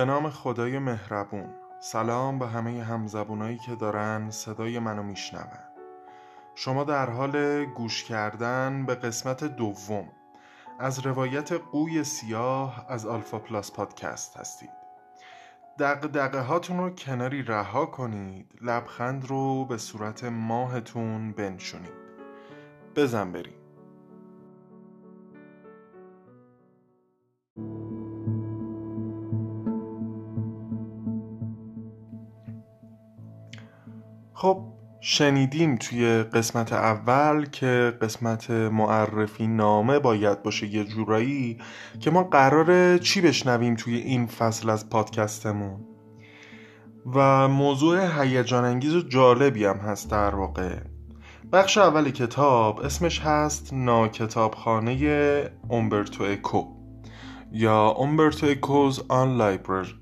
به نام خدای مهربون، سلام به همه همزبونایی که دارن صدای منو میشنون. شما در حال گوش کردن به قسمت دوم از روایت قوی سیاه از آلفا پلاس پادکست هستید. دغدغه هاتون رو کناری رها کنید، لبخند رو به صورت ماهتون بنشونید. بزن بریم. خب شنیدیم توی قسمت اول که قسمت معرفی نامه باید باشه یه جورایی که ما قراره چی بشنویم توی این فصل از پادکستمون، و موضوع هیجان انگیز و جالبی هم هست. در واقع بخش اول کتاب اسمش هست ناکتابخانه اومبرتو اکو یا اومبرتو اکوز آن لایبرری.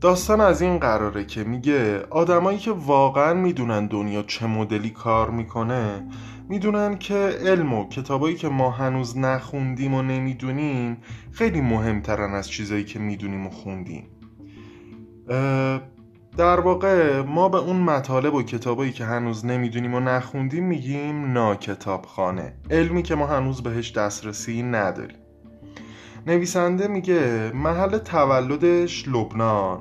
داستان از این قراره که میگه آدمایی که واقعا میدونن دنیا چه مدلی کار میکنه، میدونن که علم و کتابایی که ما هنوز نخوندیم و نمیدونیم خیلی مهمترن از چیزایی که میدونیم و خوندیم. در واقع ما به اون مطالب و کتابایی که هنوز نمیدونیم و نخوندیم میگیم ناکتابخانه، علمی که ما هنوز بهش دسترسی نداریم. نویسنده میگه محل تولدش لبنان،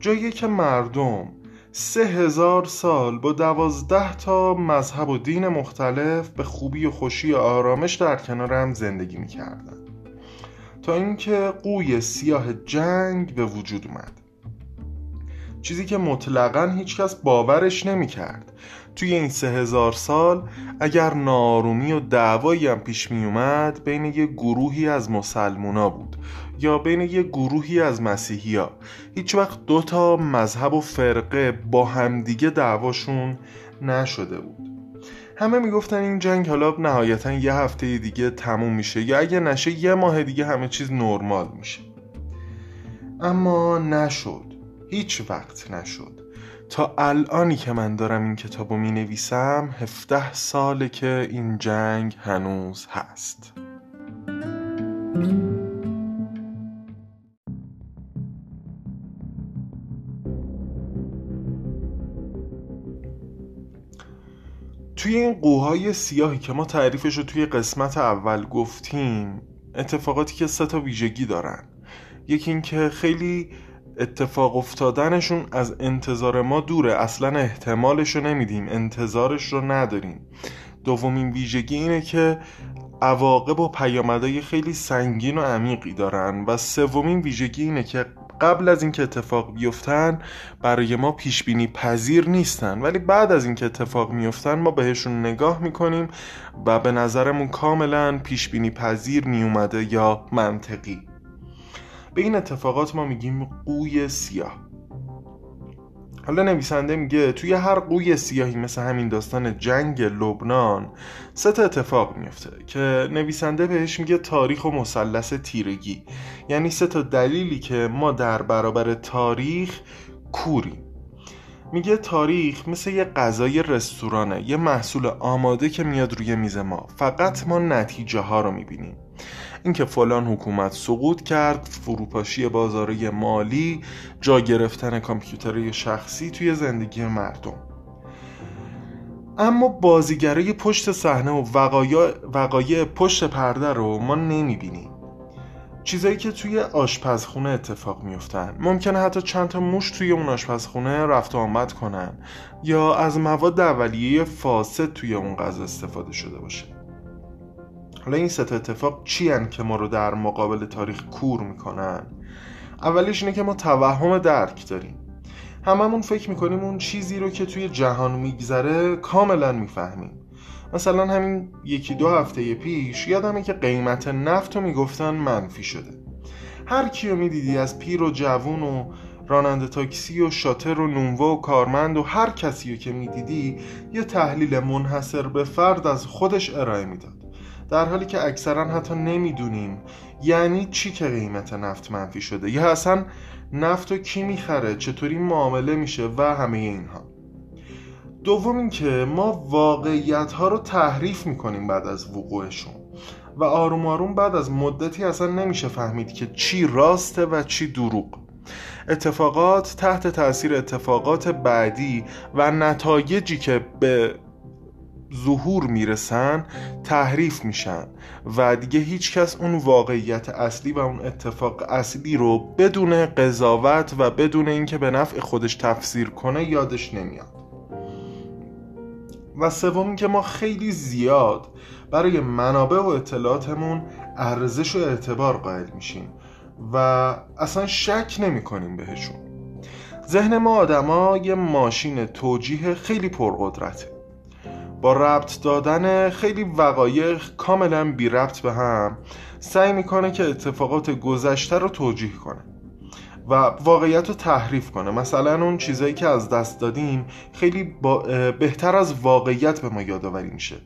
جایی که مردم 3000 سال با 12 تا مذهب و دین مختلف به خوبی و خوشی و آرامش در کنار هم زندگی میکردن، تا اینکه قوی سیاه جنگ به وجود اومد. چیزی که مطلقاً هیچکس باورش نمیکرد. توی این 3000 سال اگر نارومی و دعوایی هم پیش می اومد بین یه گروهی از مسلمونا بود یا بین یه گروهی از مسیحی ها، هیچ وقت 2 تا مذهب و فرقه با همدیگه دعواشون نشده بود. همه می گفتن این جنگ حالا نهایتاً یه هفته دیگه تموم میشه، یا اگه نشه یه ماه دیگه همه چیز نرمال میشه. اما نشد، هیچ وقت نشد. تا الانی که من دارم این کتابو می نویسم 17 ساله که این جنگ هنوز هست. توی این قوهای سیاهی که ما تعریفشو توی قسمت اول گفتیم، اتفاقاتی که 3 تا ویژگی دارن. یکی این که خیلی اتفاق افتادنشون از انتظار ما دوره، اصلا احتمالش رو نمیدیم، انتظارش رو نداریم. دومین ویژگی اینه که عواقب و پیامدهای خیلی سنگین و عمیقی دارن، و سومین ویژگی اینه که قبل از اینکه اتفاق بیفتن برای ما پیش بینی پذیر نیستن، ولی بعد از اینکه اتفاق میفتن ما بهشون نگاه میکنیم و به نظرمون کاملا پیش بینی پذیر میومده یا منطقی. به این اتفاقات ما میگیم قوی سیاه. حالا نویسنده میگه توی هر قوی سیاهی مثل همین داستان جنگ لبنان 3 تا اتفاق میفته که نویسنده بهش میگه تاریخ و مثلث تیرگی، یعنی 3 تا دلیلی که ما در برابر تاریخ کوریم. میگه تاریخ مثل یه غذای رستورانه، یه محصول آماده که میاد روی میز ما، فقط ما نتیجه ها رو میبینیم. اینکه فلان حکومت سقوط کرد، فروپاشی بازارهای مالی، جا گرفتن کامپیوترهای شخصی توی زندگی مردم. اما بازیگرای پشت صحنه و وقایع پشت پرده رو ما نمیبینیم. چیزایی که توی آشپزخونه اتفاق میفتن، ممکنه حتی چند تا موش توی اون آشپزخونه رفت و آمد کنن، یا از مواد اولیه فاسد توی اون غذا استفاده شده باشه. حالا این 3 تا اتفاق چی هن که ما رو در مقابل تاریخ کور میکنن؟ اولیش اینه که ما توهم درک داریم. هممون فکر میکنیم اون چیزی رو که توی جهان میگذره کاملا میفهمیم. مثلا همین 1-2 هفته پیش یادمه که قیمت نفت رو میگفتن منفی شده. هر کیو میدیدی، از پیر و جوون و راننده تاکسی و شاتر و نونوا و کارمند و هر کسیو که میدیدی یه تحلیل منحصر به فرد از خودش ارائه میداد، در حالی که اکثرا حتی نمیدونیم یعنی چی که قیمت نفت منفی شده، یا اصلا نفت رو کی میخره، چطوری معامله میشه و همه اینها. دوم این که ما واقعیت ها رو تحریف میکنیم بعد از وقوعشون، و آروم آروم بعد از مدتی اصلا نمیشه فهمید که چی راسته و چی دروغ. اتفاقات تحت تأثیر اتفاقات بعدی و نتایجی که به ظهور میرسن تحریف میشن و دیگه هیچکس اون واقعیت اصلی و اون اتفاق اصلی رو بدون قضاوت و بدون اینکه به نفع خودش تفسیر کنه یادش نمیاد. و سوم که ما خیلی زیاد برای منابع و اطلاعاتمون ارزش و اعتبار قائل میشیم و اصلا شک نمی کنیم بهشون. ذهن ما آدما یه ماشین توجیه خیلی پرقدرته، با ربط دادن خیلی وقایع کاملا بی ربط به هم سعی میکنه که اتفاقات گذشته رو توجیه کنه و واقعیت رو تحریف کنه. مثلا اون چیزایی که از دست دادیم خیلی بهتر از واقعیت به ما یادآوری میشه.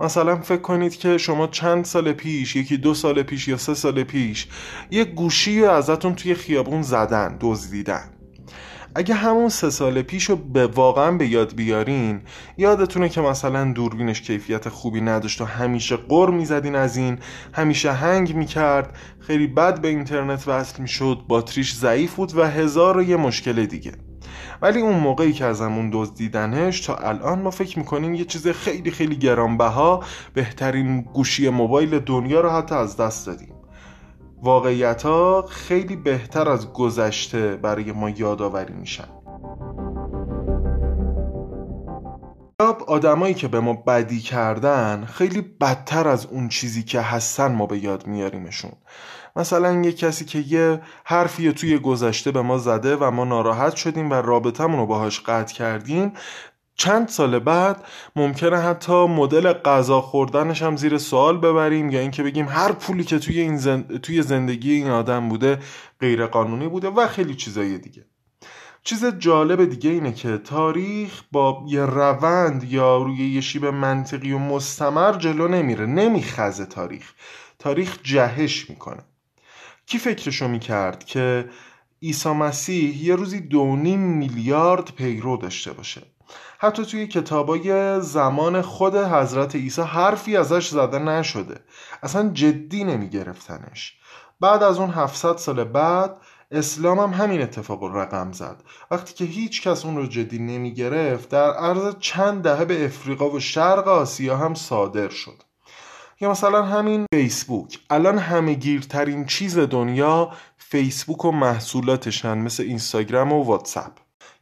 مثلا فکر کنید که شما چند سال پیش، 1-2 سال پیش یا 3 سال پیش یه گوشی رو ازتون توی خیابون زدن، دزدیدن. اگه همون 3 سال پیش رو واقعا به یاد بیارین، یادتونه که مثلا دوربینش کیفیت خوبی نداشت و همیشه قر میزدین از این، همیشه هنگ میکرد، خیلی بد به اینترنت وصل میشد، باتریش ضعیف بود و هزار یه مشکل دیگه. ولی اون موقعی که از همون دزدیدنش تا الان ما فکر میکنیم یه چیز خیلی خیلی گرانبها، بهترین گوشی موبایل دنیا رو حتی از دست دادیم. واقعیت ها خیلی بهتر از گذشته برای ما یادآوری میشن. آدمایی که به ما بدی کردن خیلی بدتر از اون چیزی که هستن ما به یاد میاریمشون. مثلا یه کسی که یه حرفی توی گذشته به ما زده و ما ناراحت شدیم و رابطمون رو باهاش قطع کردیم، چند سال بعد ممکنه حتی مدل غذا خوردنش هم زیر سوال ببریم یا اینکه بگیم هر پولی که توی زندگی این آدم بوده غیر قانونی بوده و خیلی چیزای دیگه. چیز جالب دیگه اینه که تاریخ با یه روند یا روی یه شیب منطقی و مستمر جلو نمیره، نمیخزه. تاریخ جهش میکنه. کی فکرشو میکرد که عیسی مسیح یه روزی 2.5 میلیارد پیرو داشته باشه؟ حتی توی کتابای زمان خود حضرت عیسی حرفی ازش زده نشده، اصلا جدی نمی گرفتنش. بعد از اون 700 سال بعد اسلام هم همین اتفاق رو رقم زد. وقتی که هیچ کس اون رو جدی نمی گرفت، در عرض چند دهه به افریقا و شرق آسیا هم صادر شد. یا مثلا همین فیسبوک، الان همه گیرترین چیز دنیا فیسبوک و محصولاتشن، مثل اینستاگرام و واتساپ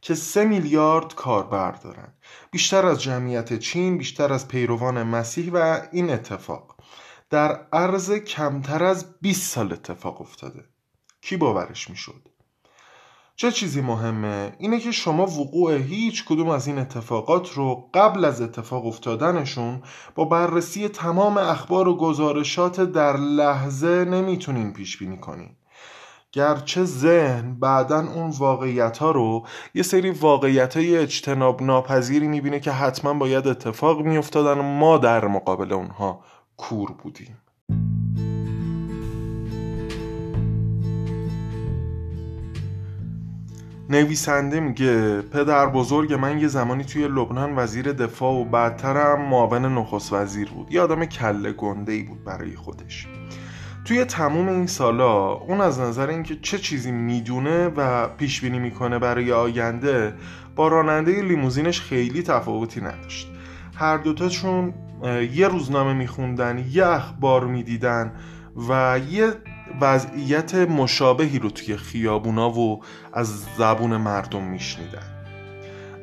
که 3 میلیارد کاربر دارن، بیشتر از جمعیت چین، بیشتر از پیروان مسیح. و این اتفاق در عرض کمتر از 20 سال اتفاق افتاده. کی باورش میشد؟ چه چیزی مهمه؟ اینه که شما وقوع هیچ کدوم از این اتفاقات رو قبل از اتفاق افتادنشون با بررسی تمام اخبار و گزارشات در لحظه نمیتونین پیش بینی کنین، گرچه ذهن بعدن اون واقعیت ها رو یه سری واقعیت های اجتناب ناپذیری میبینه که حتما باید اتفاق میافتادن و ما در مقابل اونها کور بودیم. نویسنده میگه پدر بزرگ من یه زمانی توی لبنان وزیر دفاع و بعدترم معاون نخست وزیر بود. یه آدم کله گنده‌ای بود برای خودش. توی تموم این سالا اون از نظر اینکه چه چیزی میدونه و پیش بینی میکنه برای آینده با راننده لیموزینش خیلی تفاوتی نداشت. هر دوتاشون یه روزنامه میخوندن، یه اخبار میدیدن و یه وضعیت مشابهی رو توی خیابونا و از زبون مردم میشنیدن.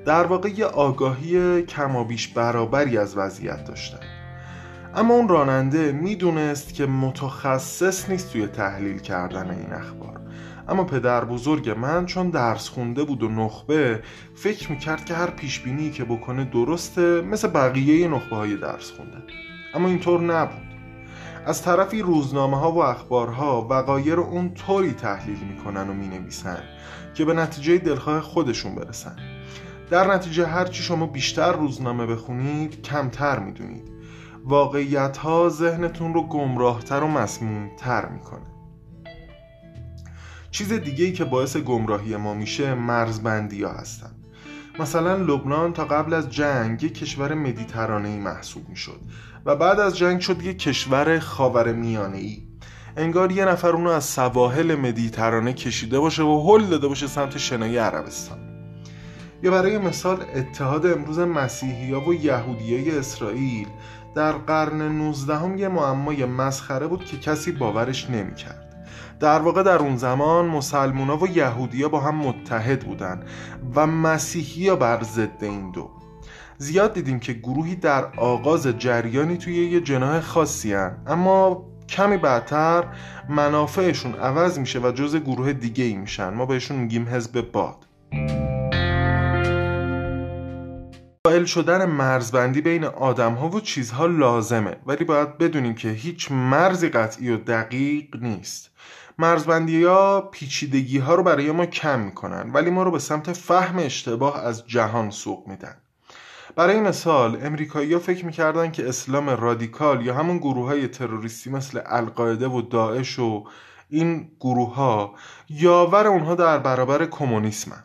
در واقع یه آگاهی کمابیش برابری از وضعیت داشتن. اما اون راننده میدونست که متخصص نیست توی تحلیل کردن این اخبار. اما پدر بزرگ من چون درس خونده بود و نخبه، فکر میکرد که هر پیشبینی که بکنه درسته، مثل بقیه نخبه های درس خونده. اما اینطور نبود. از طرفی روزنامه ها و اخبارها وقایع رو اون طوری تحلیل میکنن و مینویسن که به نتیجه دلخواه خودشون برسن. در نتیجه هرچی شما بیشتر روزنامه بخونید کمتر میدونید. واقعیت ها ذهنتون رو گمراهتر و مسمومتر میکنه. چیز دیگه‌ای که باعث گمراهی ما میشه مرزبندی ها هستن. مثلا لبنان تا قبل از جنگ یک کشور مدیترانه‌ای محسوب میشد و بعد از جنگ شد یک کشور خاورمیانه‌ای. انگار یه نفر اونو از سواحل مدیترانه کشیده باشه و هل داده باشه سمت شنای عربستان. یا برای مثال اتحاد امروز مسیحی‌ها و یهودیای اسرائیل در قرن 19 هم یه معمای مسخره بود که کسی باورش نمی‌کرد. در واقع در اون زمان مسلمان‌ها و یهودی‌ها با هم متحد بودن و مسیحی‌ها بر ضد این دو. زیاد دیدیم که گروهی در آغاز جریانی توی یه جناح خاصی هن، اما کمی بعدتر منافعشون عوض میشه و جز گروه دیگه ای میشن. ما بهشون میگیم حزب باد. قائل شدن مرزبندی بین آدم‌ها و چیزها لازمه، ولی باید بدونیم که هیچ مرزی قطعی و دقیق نیست. مرزبندی‌ها پیچیدگی‌ها رو برای ما کم می‌کنن، ولی ما رو به سمت فهم اشتباه از جهان سوق میدن. برای مثال امریکایی‌ها فکر می‌کردن که اسلام رادیکال یا همون گروه‌های تروریستی مثل القاعده و داعش و این گروه‌ها یاور اونها در برابر کمونیسمن،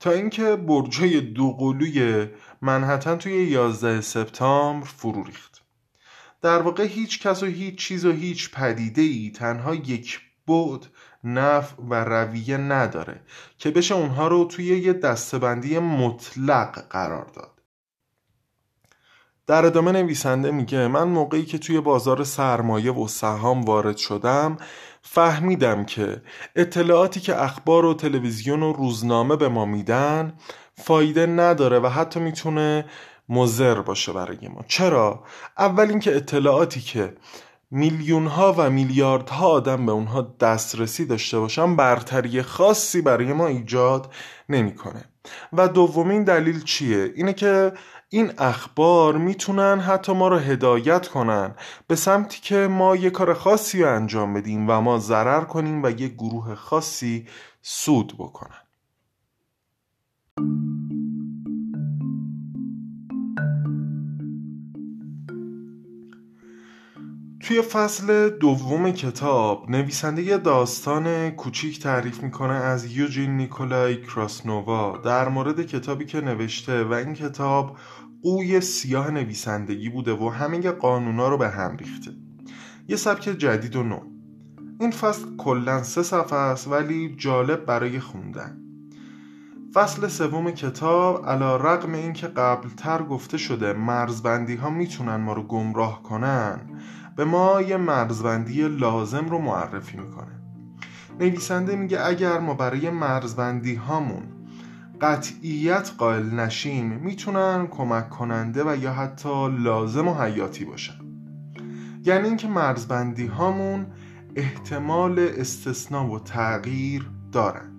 تا اینکه برج‌های دوقلوی منهتن توی 11 سپتامبر فرو ریخت. در واقع هیچ کس و هیچ چیز و هیچ پدیده‌ای تنها یک بعد، نفع و رویه نداره که بشه اونها رو توی یه دسته‌بندی مطلق قرار داد. در ادامه نویسنده میگه من موقعی که توی بازار سرمایه و سهام وارد شدم فهمیدم که اطلاعاتی که اخبار و تلویزیون و روزنامه به ما میدن فایده نداره و حتی میتونه مضر باشه برای ما. چرا؟ اول اینکه اطلاعاتی که میلیونها و میلیاردها آدم به اونها دسترسی داشته باشن برتری خاصی برای ما ایجاد نمیکنه. و دومین دلیل چیه؟ اینه که این اخبار میتونن حتی ما رو هدایت کنن به سمتی که ما یه کار خاصی رو انجام بدیم و ما ضرر کنیم و یه گروه خاصی سود بکنن. توی فصل دوم کتاب نویسنده یه داستان کوچیک تعریف میکنه از یوجین نیکولای کراسنووا در مورد کتابی که نوشته و این کتاب قوی سیاه نویسندگی بوده و همه قانونا رو به هم ریخته. یه سبک جدید و نو. این فصل کلاً 3 صفحه است ولی جالب برای خوندن. فصل سوم کتاب علی رغم اینکه قبلتر گفته شده مرزبندی ها میتونن ما رو گمراه کنن، به ما یه مرزبندی لازم رو معرفی میکنه. نویسنده میگه اگر ما برای مرزبندی هامون قطعیت قائل نشیم میتونن کمک کننده و یا حتی لازم و حیاتی باشن. یعنی اینکه مرزبندی هامون احتمال استثناء و تغییر دارن.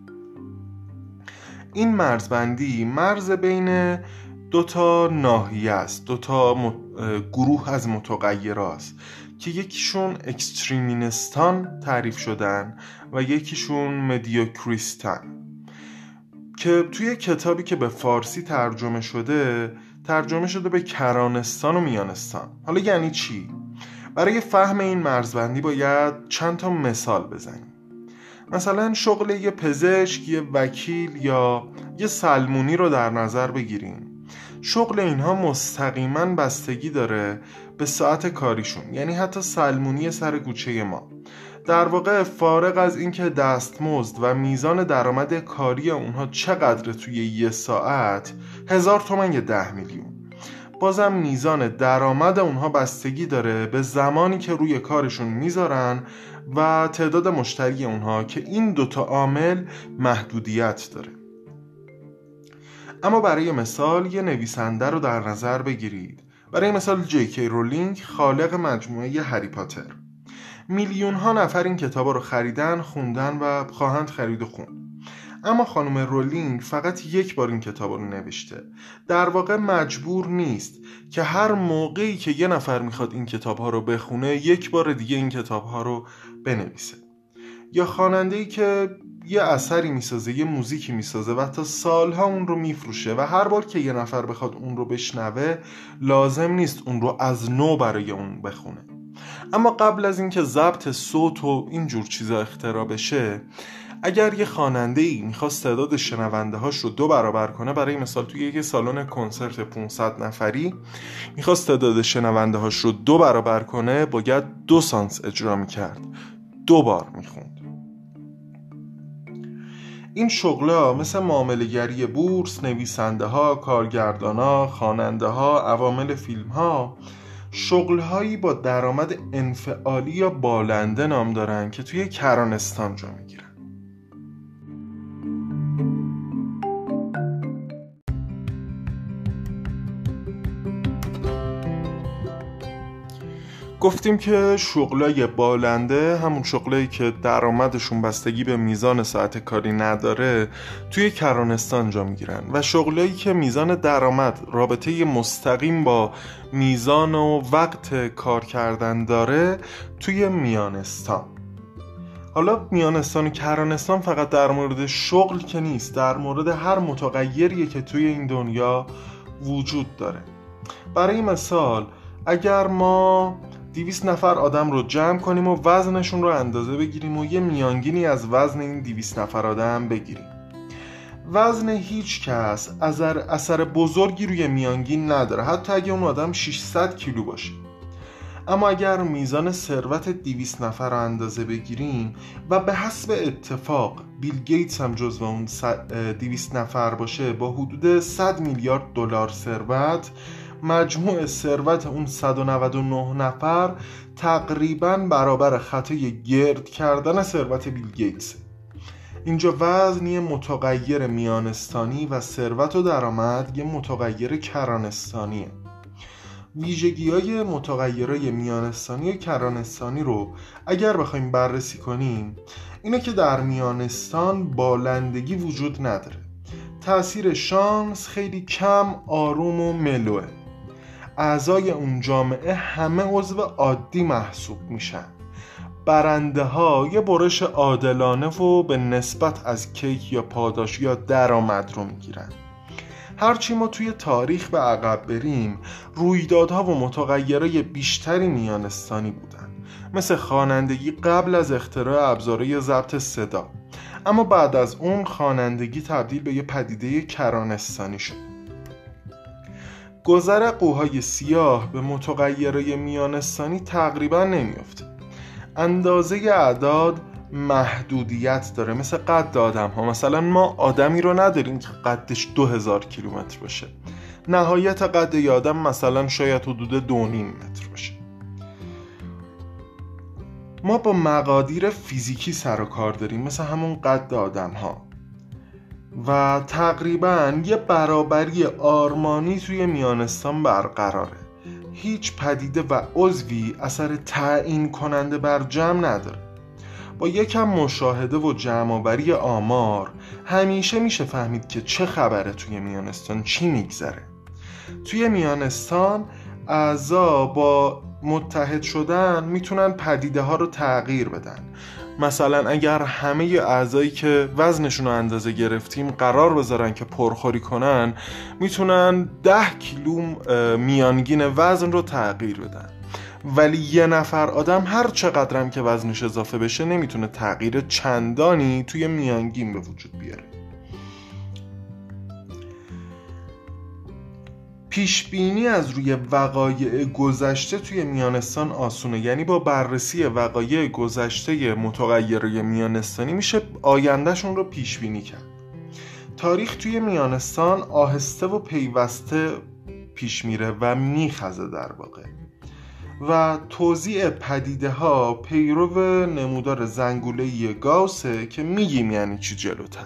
این مرزبندی مرز بین 2 تا ناحیه است، 2 تا گروه از متغیرها است که یکیشون اکستریمینستان تعریف شدن و یکیشون مدیوکریستان که توی کتابی که به فارسی ترجمه شده به کرانستان و میانستان. حالا یعنی چی؟ برای فهم این مرزبندی باید چند تا مثال بزنیم. مثلا شغل یه پزشک، یه وکیل یا یه سلمونی رو در نظر بگیریم. شغل اینها مستقیما بستگی داره به ساعت کاریشون، یعنی حتی سلمونی سر کوچه ما در واقع فارغ از اینکه دستمزد و میزان درآمد کاری اونها چقدره توی یه ساعت 1000 تومان یا 10 میلیون، بازم میزان درآمد اونها بستگی داره به زمانی که روی کارشون میذارن و تعداد مشتری اونها که این 2 تا عامل محدودیت داره. اما برای مثال یه نویسنده رو در نظر بگیرید. برای مثال جی.کی. رولینگ، خالق مجموعه هری پاتر. میلیون ها نفر این کتابا رو خریدن، خوندن و خواهند خرید و خوند. اما خانم رولینگ فقط یک بار این کتاب رو نوشته. در واقع مجبور نیست که هر موقعی که یه نفر میخواد این کتاب ها رو بخونه یک بار دیگه این کتاب ها رو بنویسه. یا خواننده‌ای که یه اثری میسازه، یه موزیکی میسازه و تا سالها اون رو میفروشه و هر بار که یه نفر بخواد اون رو بشنوه لازم نیست اون رو از نو برای اون بخونه. اما قبل از اینکه ضبط صوت و اینجور چیزا اختراع بشه، اگر یه خواننده‌ای میخواست تعداد شنونده‌هاش رو 2 برابر کنه، برای مثال توی یه سالن کنسرت 500 نفری میخواست تعداد شنونده‌هاش رو 2 برابر کنه، باید 2 سانس اجرا میکرد 2 بار میخوند. این شغلا مثل معامله‌گری بورس، نویسنده ها، کارگردان ها، خواننده ها، عوامل فیلم ها، شغلهایی با درآمد انفعالی یا بالنده نام دارن که توی کرانستان جا میگیرن. گفتیم که شغلای بالنده، همون شغلایی که درآمدشون بستگی به میزان ساعت کاری نداره، توی کرانستان جا میگیرن و شغلایی که میزان درآمد رابطه مستقیم با میزان و وقت کار کردن داره توی میانستان. حالا میانستان و کرانستان فقط در مورد شغل که نیست، در مورد هر متغیریه که توی این دنیا وجود داره. برای مثال اگر ما 200 نفر آدم رو جمع کنیم و وزنشون رو اندازه بگیریم و یه میانگینی از وزن این 200 نفر آدم بگیریم، وزن هیچ کس اثر بزرگی روی میانگین نداره، حتی اگه اون آدم 600 کیلو باشه. اما اگر میزان ثروت 200 نفر رو اندازه بگیریم و به حسب اتفاق بیل گیتس هم جزو اون 200 نفر باشه، با حدود 100 میلیارد دلار ثروت، مجموع ثروت اون 199 نفر تقریباً برابر خطای گرد کردن ثروت بیل گیتس. اینجا وزن یه متغیر میانستانی و ثروت و درآمد یه متغیر کرانستانیه. ویژگی‌های متغیرهای میانستانی و کرانستانی رو اگر بخوایم بررسی کنیم، اینه که در میانستان بالندگی وجود نداره. تأثیر شانس خیلی کم، آروم و ملوه. اعضای اون جامعه همه عضو عادی محسوب میشن. برنده ها یه برش عادلانه و به نسبت از کیک یا پاداش یا درآمد رو میگیرن. هرچی ما توی تاریخ به عقب بریم، رویدادها و متغیرهای بیشتری میانستانی بودن، مثل خوانندگی قبل از اختراع ابزارهای ضبط صدا. اما بعد از اون خوانندگی تبدیل به یه پدیده کرانستانی شد. گذر قوهای سیاه به متغیرهای میانستانی تقریبا نمیفته. اندازه اعداد محدودیت داره، مثل قد آدم ها. مثلا ما آدمی رو نداریم که قدش 2000 کیلومتر باشه. نهایت قد یه آدم مثلا شاید حدود 2.5 متر باشه. ما با مقادیر فیزیکی سر و کار داریم، مثل همون قد آدم ها، و تقریباً یه برابری آرمانی توی میانستان برقراره. هیچ پدیده و عضوی اثر تعیین کننده بر جمع نداره. با یکم مشاهده و جمع‌آوری آمار همیشه میشه فهمید که چه خبره توی میانستان، چی میگذره. توی میانستان اعضا با متحد شدن میتونن پدیده ها رو تغییر بدن. مثلا اگر همه اعضایی که وزنشون رو اندازه گرفتیم قرار بذارن که پرخوری کنن، میتونن 10 کیلو میانگین وزن رو تغییر بدن، ولی یه نفر آدم هر چقدرم که وزنش اضافه بشه نمیتونه تغییر چندانی توی میانگین به وجود بیاره. پیشبینی از روی وقایع گذشته توی میانستان آسونه، یعنی با بررسی وقایع گذشته متغیرهای میانستانی میشه آیندهشون رو پیشبینی کرد. تاریخ توی میانستان آهسته و پیوسته پیش میره و میخزه در واقع، و توزیع پدیده ها پیرو نمودار زنگوله‌ای گاوسه که میگیم یعنی چی جلوتر.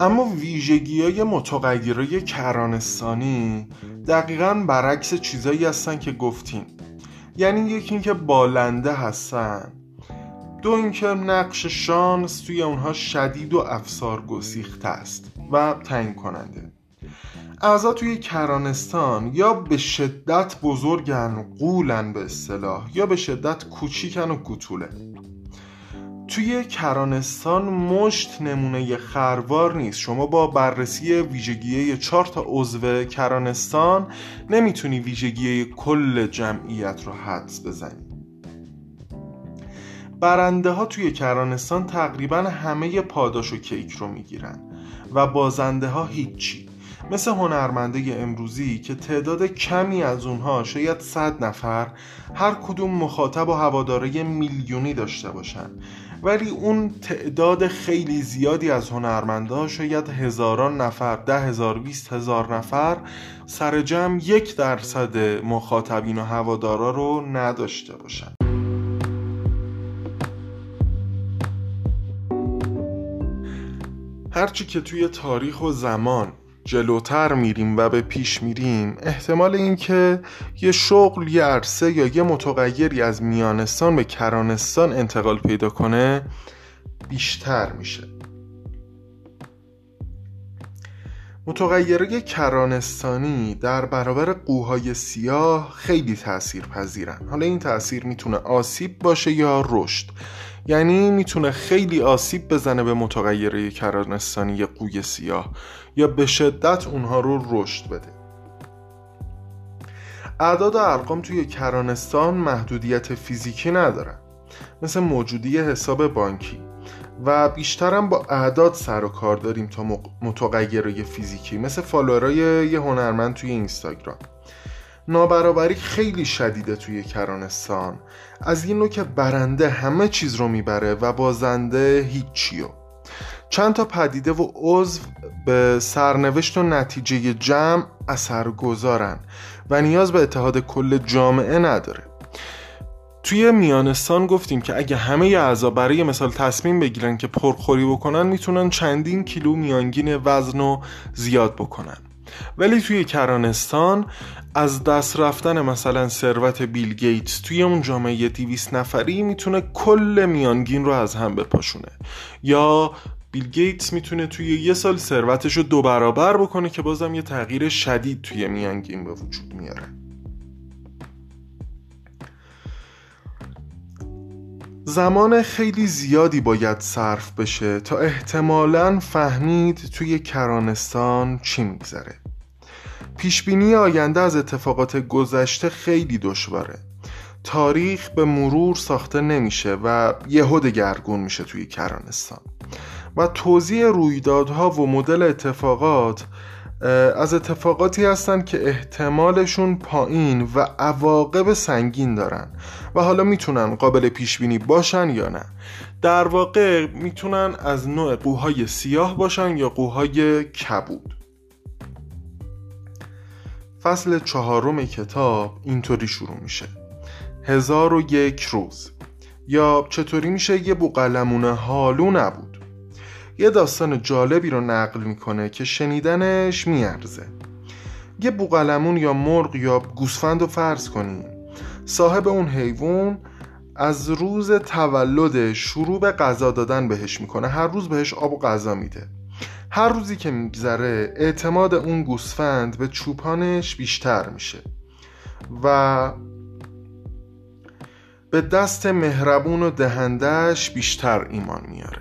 اما ویژگی‌های متغیرهای کرانستانی دقیقاً برعکس چیزایی هستن که گفتیم. یعنی یکی این که بالنده هستن، 2 این که نقش شانس توی اونها شدید و افسار گسیخته است و تعیین کننده. اعضا توی کرانستان یا به شدت بزرگن، قولن به اصطلاح، یا به شدت کوچیکن و کوتوله. توی کرانستان مشت نمونه خروار نیست. شما با بررسی ویژگی 4 تا عضو کرانستان نمیتونی ویژگی کل جمعیت رو حدس بزنی. برنده ها توی کرانستان تقریبا همه پاداش و کیک رو میگیرن و بازنده ها هیچی، مثل هنرمنده امروزی که تعداد کمی از اونها شاید 100 نفر هر کدوم مخاطب و هواداره میلیونی داشته باشن، ولی اون تعداد خیلی زیادی از هنرمندا شاید هزاران نفر، 10,000 20,000 نفر سر جمع 1% مخاطبین و هوادارا رو نداشته باشن. هرچی که توی تاریخ و زمان جلوتر میریم و به پیش میریم، احتمال این که یه شغل، یه عرصه یا یه متغیری از میانستان به کرانستان انتقال پیدا کنه بیشتر میشه. متغیره کرانستانی در برابر قوهای سیاه خیلی تأثیر پذیرن. حالا این تأثیر میتونه آسیب باشه یا رشد، یعنی میتونه خیلی آسیب بزنه به متغیره کرانستانی قوی سیاه یا به شدت اونها رو رشد بده. اعداد و ارقام توی کرانستان محدودیت فیزیکی ندارن، مثل موجودی حساب بانکی، و بیشترم با اعداد سر و کار داریم تا متغیره فیزیکی، مثل فالوورای یه هنرمند توی اینستاگرام. نابرابری خیلی شدیده توی کرانستان، از این نوع که برنده همه چیز رو میبره و بازنده هیچیو. چند تا پدیده و عضو به سرنوشت و نتیجه جمع اثرگذارن و نیاز به اتحاد کل جامعه نداره. توی میانستان گفتیم که اگه همه اعضا برای مثال تصمیم بگیرن که پرخوری بکنن، میتونن چندین کیلو میانگین وزن رو زیاد بکنن، ولی توی کرانستان از دست رفتن مثلا ثروت بیل گیتس توی اون جامعه 200 نفری میتونه کل میانگین رو از هم بپاشونه، یا بیل گیتس میتونه توی یه سال ثروتش رو 2 برابر بکنه که بازم یه تغییر شدید توی میانگین به وجود میاره. زمان خیلی زیادی باید صرف بشه تا احتمالاً فهمید توی کرانستان چی میگذره. پیشبینی آینده از اتفاقات گذشته خیلی دشواره. تاریخ به مرور ساخته نمیشه و یهو دگرگون میشه توی کرانستان، و توزیع رویدادها و مدل اتفاقات از اتفاقاتی هستن که احتمالشون پایین و عواقب سنگین دارن و حالا میتونن قابل پیش بینی باشن یا نه. در واقع میتونن از نوع قوهای سیاه باشن یا قوهای کبود. فصل 4 کتاب اینطوری شروع میشه: 1001 روز، یا چطوری میشه یه بوقلمونه هالو نبود. یه داستان جالبی رو نقل میکنه که شنیدنش میارزه. یه بوقلمون یا مرغ یا گوسفند رو فرض کنیم. صاحب اون حیوان از روز تولد شروع به غذا دادن بهش میکنه، هر روز بهش آب و غذا میده. هر روزی که میگذره اعتماد اون گوسفند به چوپانش بیشتر میشه و به دست مهربون و دهندش بیشتر ایمان میاره.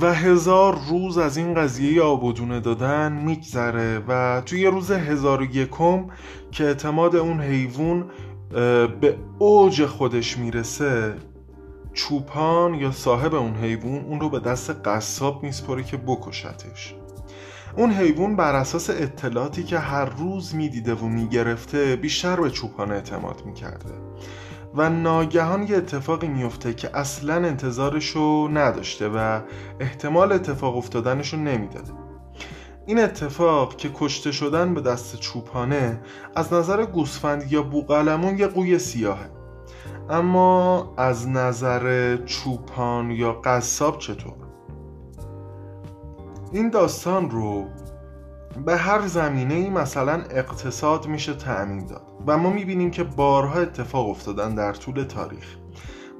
و 1000 روز از این قضیه آبودونه دادن میگذره و توی روز 1001 که اعتماد اون حیوان به اوج خودش میرسه، چوپان یا صاحب اون حیوان اون رو به دست قصاب میسپره که بکشتش. اون حیوان بر اساس اطلاعاتی که هر روز میدیده و میگرفته بیشتر به چوپان اعتماد میکرده و ناگهان یه اتفاقی میفته که اصلا انتظارشو نداشته و احتمال اتفاق افتادنشو نمیداده. این اتفاق که کشته شدن به دست چوپانه، از نظر گوسفند یا بوقلمون یه قوی سیاهه، اما از نظر چوپان یا قصاب چطور؟ این داستان رو به هر زمینه‌ای مثلا اقتصاد میشه تعمیم داد و ما میبینیم که بارها اتفاق افتادن در طول تاریخ،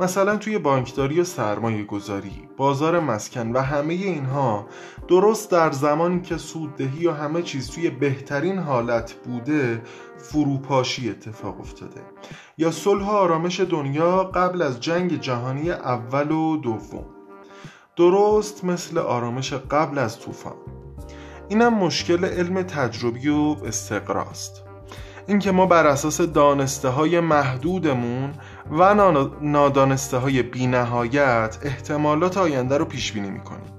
مثلا توی بانکداری و سرمایه گذاری، بازار مسکن و همه اینها. درست در زمانی که سوددهی و همه چیز توی بهترین حالت بوده، فروپاشی اتفاق افتاده، یا صلح و آرامش دنیا قبل از جنگ جهانی اول و دوم، درست مثل آرامش قبل از طوفان. اینم مشکل علم تجربی و استقراست. اینکه ما بر اساس دانسته‌های محدودمون و نادانسته‌های بی‌نهایت احتمالات آینده رو پیش بینی می‌کنیم.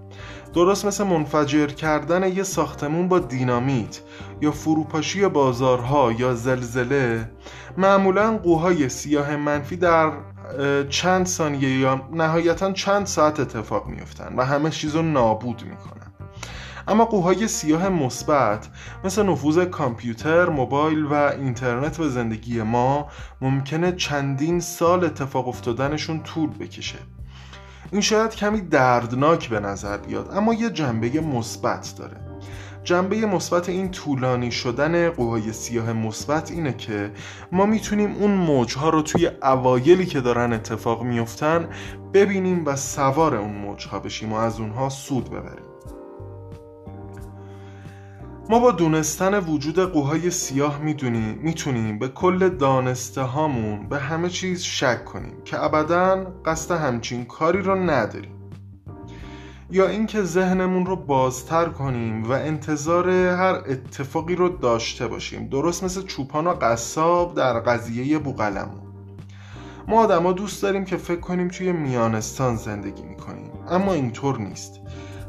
درست مثل منفجر کردن یه ساختمون با دینامیت یا فروپاشی بازارها یا زلزله، معمولاً قوهای سیاه منفی در چند ثانیه یا نهایتاً چند ساعت اتفاق می‌افتن و همه چیز رو نابود می‌کنن. اما قوهای سیاه مثبت مثل نفوذ کامپیوتر، موبایل و اینترنت به زندگی ما ممکنه چندین سال اتفاق افتادنشون طول بکشه. این شاید کمی دردناک به نظر بیاد، اما یه جنبه مثبت داره. جنبه مثبت این طولانی شدن قوهای سیاه مثبت اینه که ما میتونیم اون موجها رو توی اوایلی که دارن اتفاق میفتن ببینیم و سوار اون موجها بشیم و از اونها سود ببریم. ما با دونستن وجود قوهای سیاه میتونیم به کل دانسته هامون به همه چیز شک کنیم که ابداً قصد همچین کاری رو نداریم، یا اینکه ذهنمون رو بازتر کنیم و انتظار هر اتفاقی رو داشته باشیم، درست مثل چوپان و قصاب در قضیه بوقلمون. ما آدما دوست داریم که فکر کنیم توی میانستان زندگی میکنیم، اما اینطور نیست.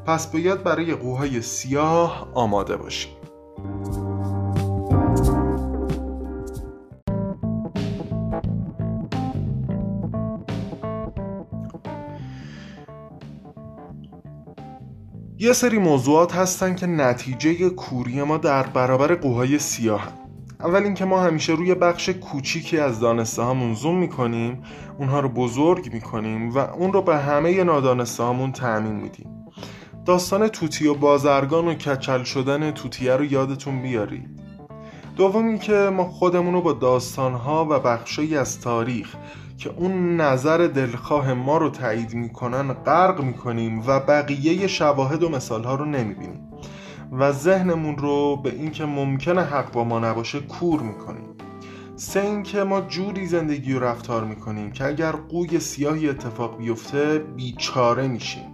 پس باید برای قوهای سیاه آماده باشیم. یه سری موضوعات هستن که نتیجه کوری ما در برابر قوهای سیاه هست. اول اینکه ما همیشه روی بخش کوچیکی از دانسته هامون زوم میکنیم، اونها رو بزرگ میکنیم و اون رو به همه نادانسته هامون تعمیم میدیم. داستان توتی و بازرگان و کچل شدن توتیه رو یادتون بیارید. دوم این که ما خودمون رو با داستانها و بخشی از تاریخ که اون نظر دلخواه ما رو تایید میکنن غرق میکنیم و بقیه شواهد و مثالها رو نمیبینیم و ذهنمون رو به این که ممکنه حق با ما نباشه کور میکنیم. سه این که ما جوری زندگی و رفتار میکنیم که اگر قوی سیاهی اتفاق بیفته بیچاره میشیم،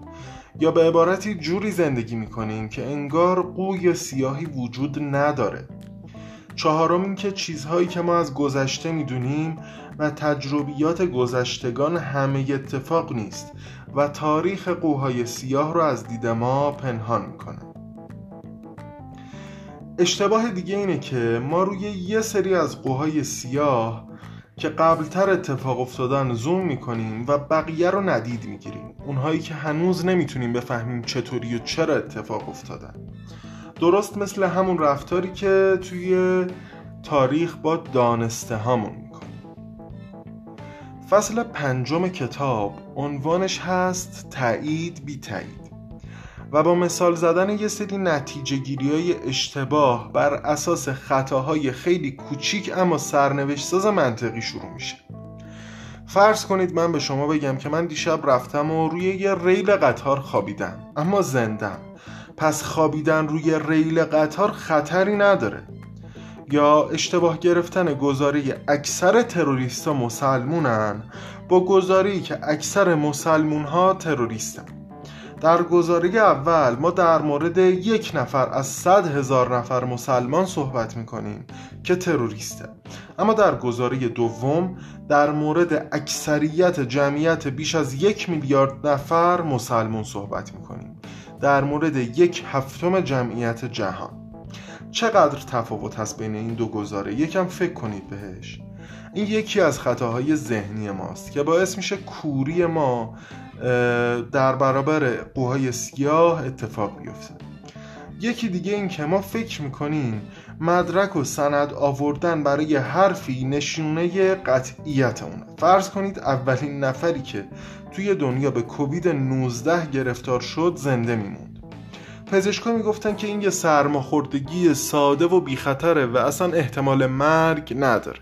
یا به عبارتی جوری زندگی میکنیم که انگار قوی سیاهی وجود نداره. چهارم این که چیزهایی که ما از گذشته میدونیم و تجربیات گذشتگان همه اتفاق نیست و تاریخ قوهای سیاه رو از دید ما پنهان میکنه. اشتباه دیگه اینه که ما روی یه سری از قوهای سیاه که قبلتر اتفاق افتادن زوم میکنیم و بقیه رو ندید میگیریم، اونهایی که هنوز نمیتونیم بفهمیم چطوری و چرا اتفاق افتادن. درست مثل همون رفتاری که توی تاریخ با دانسته هامون میکنیم. فصل پنجم کتاب عنوانش هست تایید بی تایید و با مثال زدن یه سری نتیجه گیری های اشتباه بر اساس خطاهای خیلی کوچیک اما سرنوشت ساز منطقی شروع میشه. فرض کنید من به شما بگم که من دیشب رفتم و روی یه ریل قطار خوابیدم، اما زندم، پس خوابیدن روی ریل قطار خطری نداره. یا اشتباه گرفتن گزاره اکثر تروریستا مسلمونن با گزاره‌ای که اکثر مسلمونها تروریستن. در گزاره اول ما در مورد 1 نفر از 100,000 نفر مسلمان صحبت میکنیم که تروریسته، اما در گزاره دوم در مورد اکثریت جمعیت بیش از 1 میلیارد نفر مسلمان صحبت میکنیم، در مورد 1/7 جمعیت جهان. چقدر تفاوت هست بین این دو گزاره؟ یکم فکر کنید بهش. این یکی از خطاهای ذهنی ماست که باعث میشه کوری ما در برابر قوهای سیاه اتفاق بیفته. یکی دیگه این که ما فکر میکنیم مدرک و سند آوردن برای حرفی نشونه قطعیت اونه. فرض کنید اولین نفری که توی دنیا به کووید-19 گرفتار شد زنده میموند. پزشکا میگفتن که این یه سرماخوردگی ساده و بیخطره و اصلا احتمال مرگ نداره.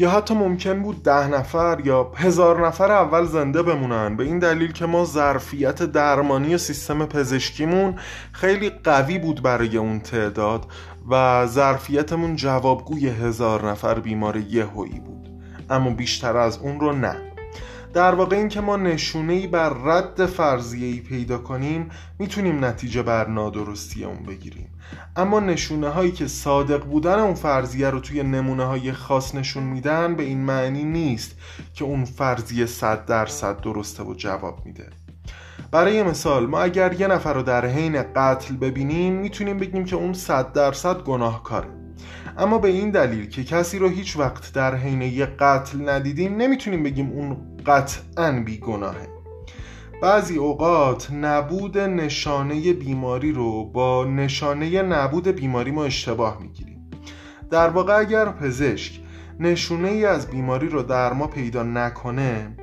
یا حتی ممکن بود 10 نفر یا 1000 نفر اول زنده بمونن، به این دلیل که ما ظرفیت درمانی سیستم پزشکیمون خیلی قوی بود برای اون تعداد و ظرفیتمون جوابگوی 1000 نفر بیمار یهویی بود، اما بیشتر از اون رو نه. در واقع این که ما نشونه‌ای بر رد فرضیه‌ای پیدا کنیم میتونیم نتیجه بر نادرستی اون بگیریم، اما نشونه هایی که صادق بودن اون فرضیه رو توی نمونه های خاص نشون میدن به این معنی نیست که اون فرضیه 100% درسته و جواب میده. برای مثال ما اگر یه نفر رو در حین قتل ببینیم میتونیم بگیم که اون 100% گناهکاره، اما به این دلیل که کسی رو هیچ وقت در حین یه قتل ندیدیم نمیتونیم بگیم اون قطعاً بیگناهه. بعضی اوقات نبود نشانه بیماری رو با نشانه نبود بیماری ما اشتباه میگیریم. در واقع اگر پزشک نشونه ای از بیماری رو در ما پیدا نکنه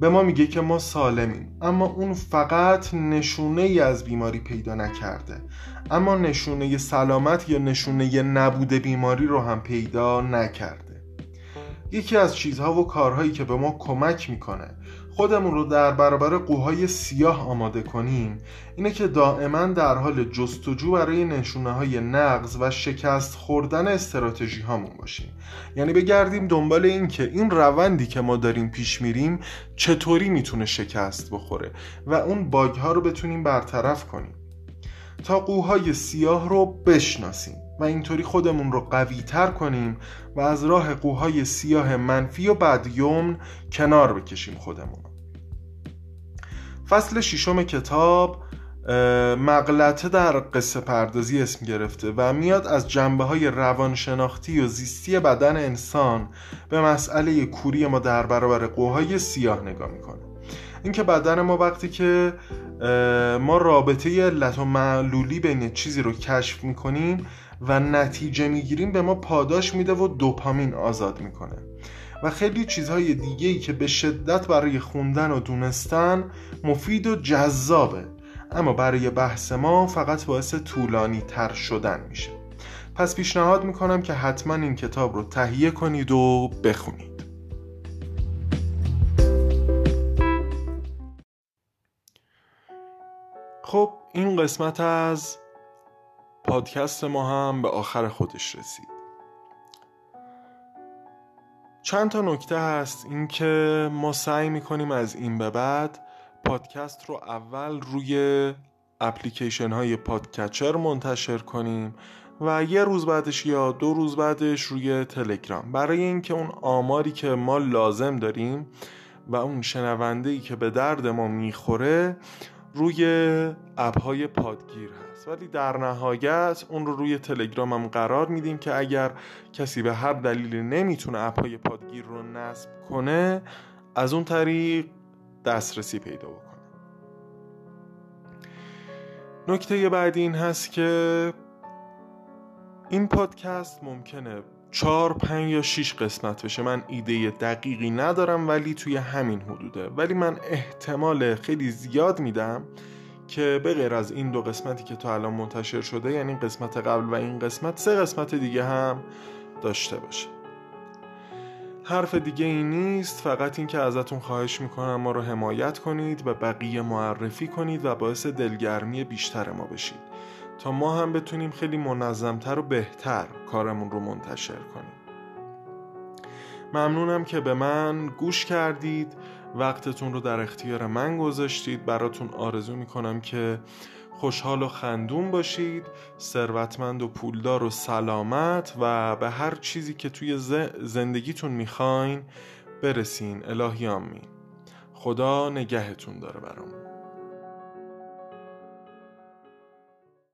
به ما میگه که ما سالمیم، اما اون فقط نشونه ای از بیماری پیدا نکرده، اما نشونه سلامت یا نشونه نبود بیماری رو هم پیدا نکرده. یکی از چیزها و کارهایی که به ما کمک میکنه خودمون رو در برابر قوهای سیاه آماده کنیم اینه که دائما در حال جستجو برای نشونه های نقض و شکست خوردن استراتژی هامون باشیم، یعنی بگردیم دنبال این که این روندی که ما داریم پیش میریم چطوری میتونه شکست بخوره و اون باگ ها رو بتونیم برطرف کنیم تا قوهای سیاه رو بشناسیم و اینطوری خودمون رو قوی تر کنیم و از راه قوهای سیاه منفی و بدیومن کنار بکشیم خودمون. فصل 6 کتاب مغلطه در قصه پردازی اسم گرفته و میاد از جنبه‌های روانشناختی و زیستی بدن انسان به مسئله کوری ما در برابر قوهای سیاه نگاه میکنه. اینکه بدن ما وقتی که ما رابطه علت و معلولی بین چیزی رو کشف میکنیم و نتیجه میگیریم به ما پاداش میده و دوپامین آزاد میکنه و خیلی چیزهای دیگه‌ای که به شدت برای خوندن و دونستن مفید و جذابه، اما برای بحث ما فقط باعث طولانی تر شدن میشه. پس پیشنهاد میکنم که حتما این کتاب رو تهیه کنید و بخونید. خب این قسمت از پادکست ما هم به آخر خودش رسید. چند تا نکته هست، این که ما سعی میکنیم از این به بعد پادکست رو اول روی اپلیکیشن های پادکچر منتشر کنیم و یه روز بعدش یا 2 روز بعدش روی تلگرام، برای اینکه اون آماری که ما لازم داریم و اون شنونده‌ای که به درد ما میخوره روی اپ‌های پادگیر هست، ولی در نهایت اون رو روی تلگرام هم قرار میدیم که اگر کسی به هر دلیلی نمیتونه اپ‌های پادگیر رو نصب کنه از اون طریق دسترسی پیدا بکنه. نکته بعدی این هست که این پادکست ممکنه 4، 5 یا 6 قسمت بشه. من ایده دقیقی ندارم ولی توی همین حدوده، ولی من احتمال خیلی زیاد میدم که به غیر از این 2 قسمتی که تا الان منتشر شده، یعنی قسمت قبل و این قسمت، 3 قسمت دیگه هم داشته باشه. حرف دیگه این نیست، فقط این که ازتون خواهش میکنم ما رو حمایت کنید و بقیه معرفی کنید و باعث دلگرمی بیشتر ما بشید تا ما هم بتونیم خیلی منظمتر و بهتر کارمون رو منتشر کنیم. ممنونم که به من گوش کردید، وقتتون رو در اختیار من گذاشتید. براتون آرزو میکنم که خوشحال و خندون باشید، ثروتمند و پولدار و سلامت و به هر چیزی که توی زندگیتون میخواین برسین. الهی آمین. خدا نگهتون داره برامون.